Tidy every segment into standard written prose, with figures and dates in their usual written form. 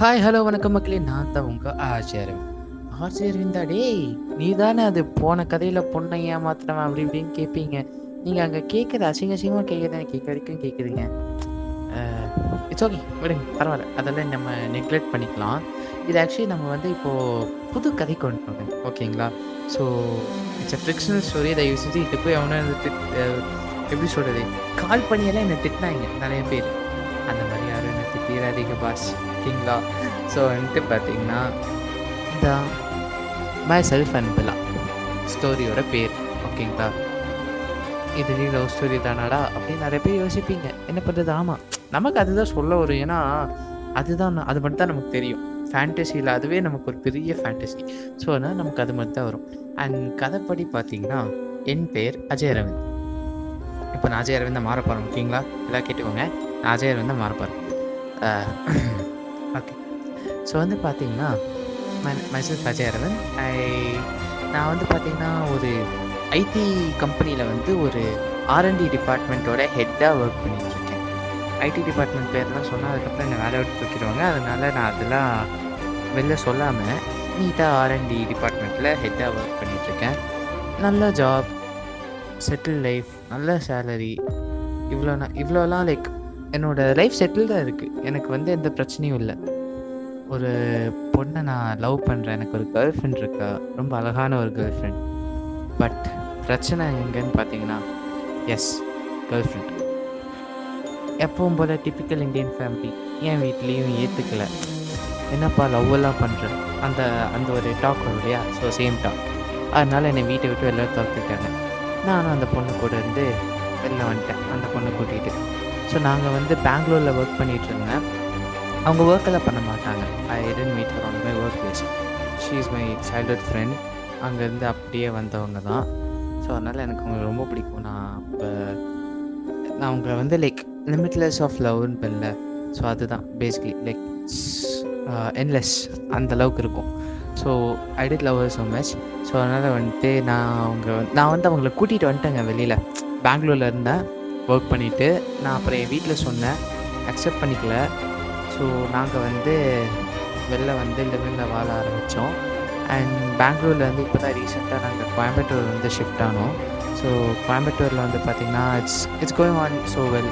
Hi hello வணக்கம் மக்களே, நான் தான் உங்கள் அஜய் அரவிந்த். அஜய் அரவிந்தா டேய் நீ தானே அது போன கதையில் பொண்ணை ஏமாத்தினவன் அப்படி இப்படின்னு கேட்பீங்க. நீங்கள் அங்கே கேட்குறது அசிங்க அசிங்கமாக கேட்குறேன், கேட்க வரைக்கும் கேட்குறீங்க. இட்ஸ் ஓகே விடுங்க, பரவாயில்ல, அதெல்லாம் நம்ம நெக்லெக்ட் பண்ணிக்கலாம். இது ஆக்சுவலி நம்ம வந்து இப்போது புது கதை கொண்டு வரோம், ஓகேங்களா? So it's a fictional story. தயவு செஞ்சு இது போய் அவனை எப்படி சொல்கிறது, கால் பண்ணியெல்லாம் என்னை திட்டினாங்க நிறைய பேர். அந்த மாதிரி யாரும் என்னை திட்டிடாதீங்க பாஸ், ஓகேங்களா? ஸோ வந்துட்டு பார்த்தீங்கன்னா இந்த மை செல்ஃப் அண்ட் பெல்லா ஸ்டோரியோட பேர், ஓகேங்களா? இது லவ் ஸ்டோரி தானாடா அப்படின்னு நிறைய பேர் யோசிப்பீங்க. என்ன பண்ணுறது, ஆமாம், நமக்கு அதுதான் சொல்ல வரும். ஏன்னா அதுதான், அது மட்டும் தான் நமக்கு தெரியும். ஃபேண்டசியில் அதுவே நமக்கு ஒரு பெரிய ஃபேண்டசி. ஸோ அதனால் நமக்கு அது மட்டும் தான் வரும். அண்ட் கதைப்படி பார்த்தீங்கன்னா என் பேர் அஜய் அரவிந்த். இப்போ நான் அஜய் அரவிந்த் மாற போகிறேன், ஓகேங்களா? எல்லாம் கேட்டுக்கோங்க, நான் அஜய் அரவிந்த் மாற போகிறேன். ஓகே, ஸோ வந்து பார்த்தீங்கன்னா மைசெல்ஃப் அஜய் அரவிந்த். நான் வந்து பார்த்தீங்கன்னா ஒரு ஐடி கம்பெனியில் வந்து ஒரு ஆர்என்டி டிபார்ட்மெண்ட்டோட ஹெட்டாக ஒர்க் பண்ணிகிட்ருக்கேன். ஐடி டிபார்ட்மெண்ட் பேர்லாம் சொன்னால் அதுக்கப்புறம் என்னை வேலை விட்டு தூக்கிடுவாங்க. அதனால் நான் அதெல்லாம் வெளில சொல்லாமல் நீட்டாக ஆர்என்டி டிபார்ட்மெண்ட்டில் ஹெட்டாக ஒர்க் பண்ணிகிட்ருக்கேன். நல்ல ஜாப், செட்டில் லைஃப், நல்ல சேலரி, இவ்வளோலாம் லைக் என்னோடய லைஃப் செட்டில்டாக இருக்குது. எனக்கு வந்து எந்த பிரச்சனையும் இல்லை. ஒரு பொண்ணை நான் லவ் பண்ணுறேன், எனக்கு ஒரு கேர்ள் ஃப்ரெண்ட் இருக்கா, ரொம்ப அழகான ஒரு கேர்ள் ஃப்ரெண்ட். பட் பிரச்சனை எங்கன்னு பார்த்தீங்கன்னா எஸ் கேர்ள் ஃப்ரெண்ட் எப்பவும் போல் டிப்பிக்கல் இந்தியன் ஃபேமிலி. என் வீட்லேயும் ஏற்றுக்கலை, என்னப்பா லவ்வெல்லாம் பண்ணுறேன் அந்த அந்த ஒரு டாக் வரும் இல்லையா, ஸோ சேம் டாக். அதனால் என்னை வீட்டை விட்டு வெளில துரத்திட்டாங்க. நானும் அந்த பொண்ணு கூட இருந்து வெளில வந்துட்டேன், அந்த பொண்ணை கூட்டிகிட்டு. ஸோ நாங்கள் வந்து பெங்களூரில் ஒர்க் பண்ணிகிட்டு இருந்தேன். அவங்க ஒர்க்கெல்லாம் பண்ண மாட்டாங்க. I didn't meet her on my work place. She is my childhood friend, அங்கேருந்து அப்படியே வந்தவங்க தான். ஸோ அதனால் எனக்கு அவங்க ரொம்ப பிடிக்கும். நான் அவங்கள வந்து லைக் லிமிட்லெஸ் ஆஃப் லவ்னு பண்ணல. ஸோ அதுதான் பேசிக்லி லைக் என்லெஸ், அந்த அளவுக்கு இருக்கும். So I did love her so much. So அதனால் வந்துட்டு நான் வந்து அவங்கள கூட்டிகிட்டு வந்துட்டேங்க வெளியில். பெங்களூரில் இருந்தேன் ஒர்க் பண்ணிவிட்டு. நான் அப்புறம் என் வீட்டில் சொன்னேன், அக்செப்ட் பண்ணிக்கல. ஸோ நாங்கள் வந்து வெளில வந்து லெவலில் வாழ ஆரம்பித்தோம். அண்ட் பெங்களூரில் வந்து இப்போ தான் ரீசெண்டாக நாங்கள் கோயம்புத்தூர் வந்து ஷிஃப்ட் ஆனோம். ஸோ கோயம்புத்தூரில் வந்து பார்த்திங்கன்னா it's going on so well.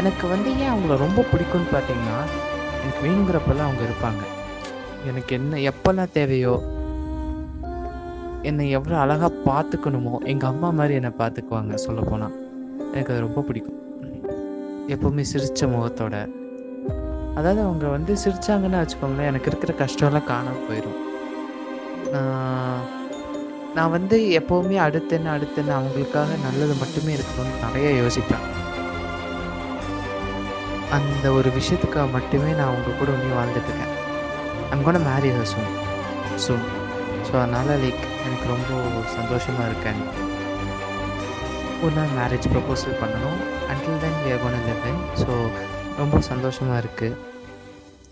எனக்கு வந்து ஏன் அவங்கள ரொம்ப பிடிக்கும்னு பார்த்திங்கன்னா, எனக்கு வேணுங்கிறப்பெல்லாம் அவங்க இருப்பாங்க. எனக்கு என்ன எப்போல்லாம் தேவையோ, என்னை எவ்வளோ அழகாக பார்த்துக்கணுமோ, எங்கள் அம்மா மாதிரி என்னை பார்த்துக்குவாங்க. சொல்லப்போனால் எனக்கு அது ரொம்ப பிடிக்கும். எப்போவுமே சிரித்த முகத்தோட, அதாவது அவங்க வந்து சிரித்தாங்கன்னு வச்சுக்கோங்களேன், எனக்கு இருக்கிற கஷ்டம்லாம் காணாமல் போயிடும். நான் வந்து எப்போவுமே அடுத்தென்ன அவங்களுக்காக நல்லது மட்டுமே இருக்கணும்னு நிறைய யோசிப்பேன். அந்த ஒரு விஷயத்துக்காக மட்டுமே நான் அவங்க கூட ஒன்றி வாழ்ந்துட்டுருக்கேன். I'm gonna marry her soon. So அதனால் லைக் எனக்கு ரொம்ப சந்தோஷமாக இருக்கேன். ஒரு நாள் மேரேஜ் ப்ரப்போசல் பண்ணணும். Until then we are gonna live in. So ரொம்ப சந்தோஷமாக இருக்குது.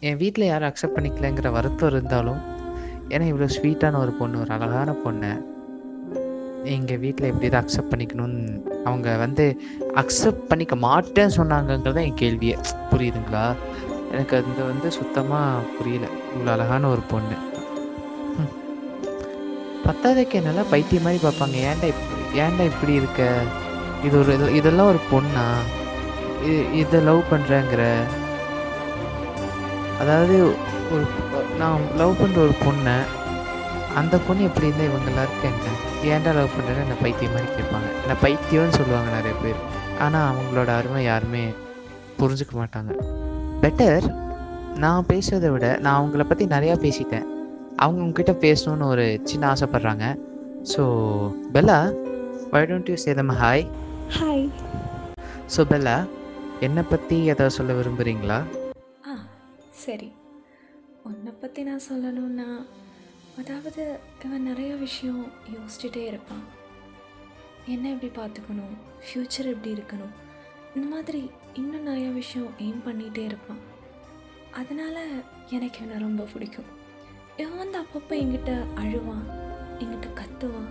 என் வீட்டில் யாரும் அக்செப்ட் பண்ணிக்கலைங்கிற வருத்தம் இருந்தாலும், ஏன்னா இவ்வளோ ஸ்வீட்டான ஒரு பொண்ணு, ஒரு அழகான பொண்ணை எங்கள் வீட்டில் எப்படி தான் அக்செப்ட் பண்ணிக்கணும்னு அவங்க வந்து அக்செப்ட் பண்ணிக்க மாட்டேன்னு சொன்னாங்கங்கிறத என் கேள்வியே. புரியுதுங்களா? எனக்கு அது வந்து சுத்தமாக புரியல. இவ்வளோ அழகான ஒரு பொண்ணு, பத்தாவதுக்கு என்னால் பைத்தியம் மாதிரி பார்ப்பாங்க. ஏன்டா இப்படி இருக்க, இதெல்லாம் ஒரு பொண்ணா, இதை லவ் பண்ணுறேங்கிற, அதாவது ஒரு நான் லவ் பண்ணுற ஒரு பொண்ணை, அந்த பொண்ணு எப்படி இருந்தால் இவங்கெல்லாம் இருக்கேன், ஏன்டா லவ் பண்ணுறேன்னு என்னை பைத்தியம் மாதிரி கேட்பாங்க. என்னை பைத்தியம்னு சொல்லுவாங்க நிறைய பேர். ஆனால் அவங்களோட அருமை யாருமே புரிஞ்சுக்க மாட்டாங்க. பெட்டர் நான் பேசுகிறத விட, நான் அவங்கள பற்றி நிறையா பேசிட்டேன். அவங்கக்கிட்ட பேசணுன்னு ஒரு சின்ன ஆசைப்பட்றாங்க. So Bella, why don't you say them hi? Hi. So Bella, என்னை பற்றி எதாவது சொல்ல விரும்புகிறீங்களா? ஆ சரி, உன்னை பற்றி நான் சொல்லணும்னா, அதாவது இவன் நிறையா விஷயம் யோசிச்சுட்டே இருப்பான். என்ன எப்படி பார்த்துக்கணும், ஃப்யூச்சர் எப்படி இருக்கணும், இந்த மாதிரி இன்னும் நிறையா விஷயம் எய்ம் பண்ணிகிட்டே இருப்பான். அதனால் எனக்கு இவனை ரொம்ப பிடிக்கும். இவன் வந்து அப்பப்போ என்கிட்ட அழுவான், என்கிட்ட கத்துவான்.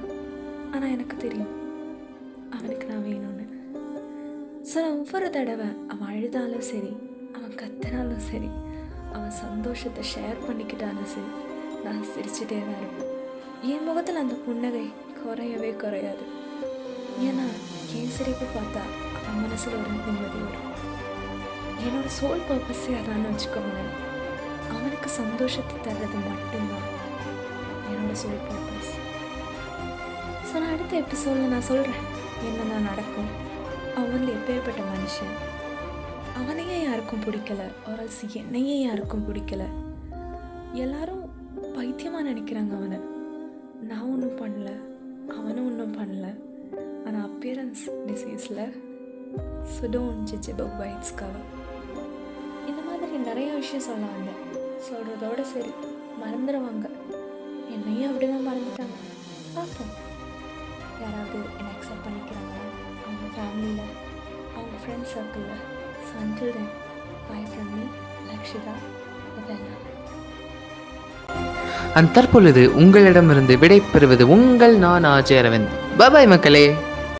ஆனால் எனக்கு தெரியும் அவனுக்கு நான் வேணும்னு. ஸோ ஒவ்வொரு தடவை அவன் அழுதாலும் சரி, அவன் கத்துனாலும் சரி, அவன் சந்தோஷத்தை ஷேர் பண்ணிக்கிட்டாலும் சரி, நான் சிரிச்சுட்டே தான் இருப்பேன். என் முகத்தில் அந்த புன்னகை குறையவே குறையாது. ஏன்னா என் சிரிப்பு பார்த்தா அவன் மனசில் ஒரு நிம்மதி வரும். என்னோட சோல் பர்பஸே அதான்னு வச்சுக்கோங்க. அவனுக்கு சந்தோஷத்தை தர்றது மட்டும்தான் என்னோட சோல் பர்பஸ். ஸோ நான் அடுத்த எபிசோடில் நான் சொல்கிறேன் என்னென்ன நடக்கும், அவன் வந்து எப்பேற்பட்ட மனுஷன், அவனையே யாருக்கும் பிடிக்கலை, ஆர்எல்ஸ் என்னையே யாருக்கும் பிடிக்கலை. எல்லாரும் பைத்தியமாக நினைக்கிறாங்க அவனை. நான் ஒன்றும் பண்ணல, அவனும் ஒன்றும் பண்ணல. ஆனால் அப்பியரன்ஸ் டிசீஸில் சுடோன் ஜிஜிபக் வைட்ஸ் கவர். இந்த மாதிரி நிறைய விஷயம் சொன்னாங்க. சொல்கிறதோட சரி மறந்துடுவாங்க. என்னையும் அப்படி தான் மறந்துட்டாங்க. பார்ப்போம் யாராவது என்னை அக்செப்ட் பண்ணிக்கிறாங்க அவங்க ஃபேமிலியில், அவங்க ஃப்ரெண்ட்ஸ் சர்க்கிளில். So until then, bye from me, Lakshitha, Bella. தற்பொழுது உங்களிடமிருந்து விடை பெறுவது உங்கள் நான் அஜய் அரவிந்த். பாய் மக்களே.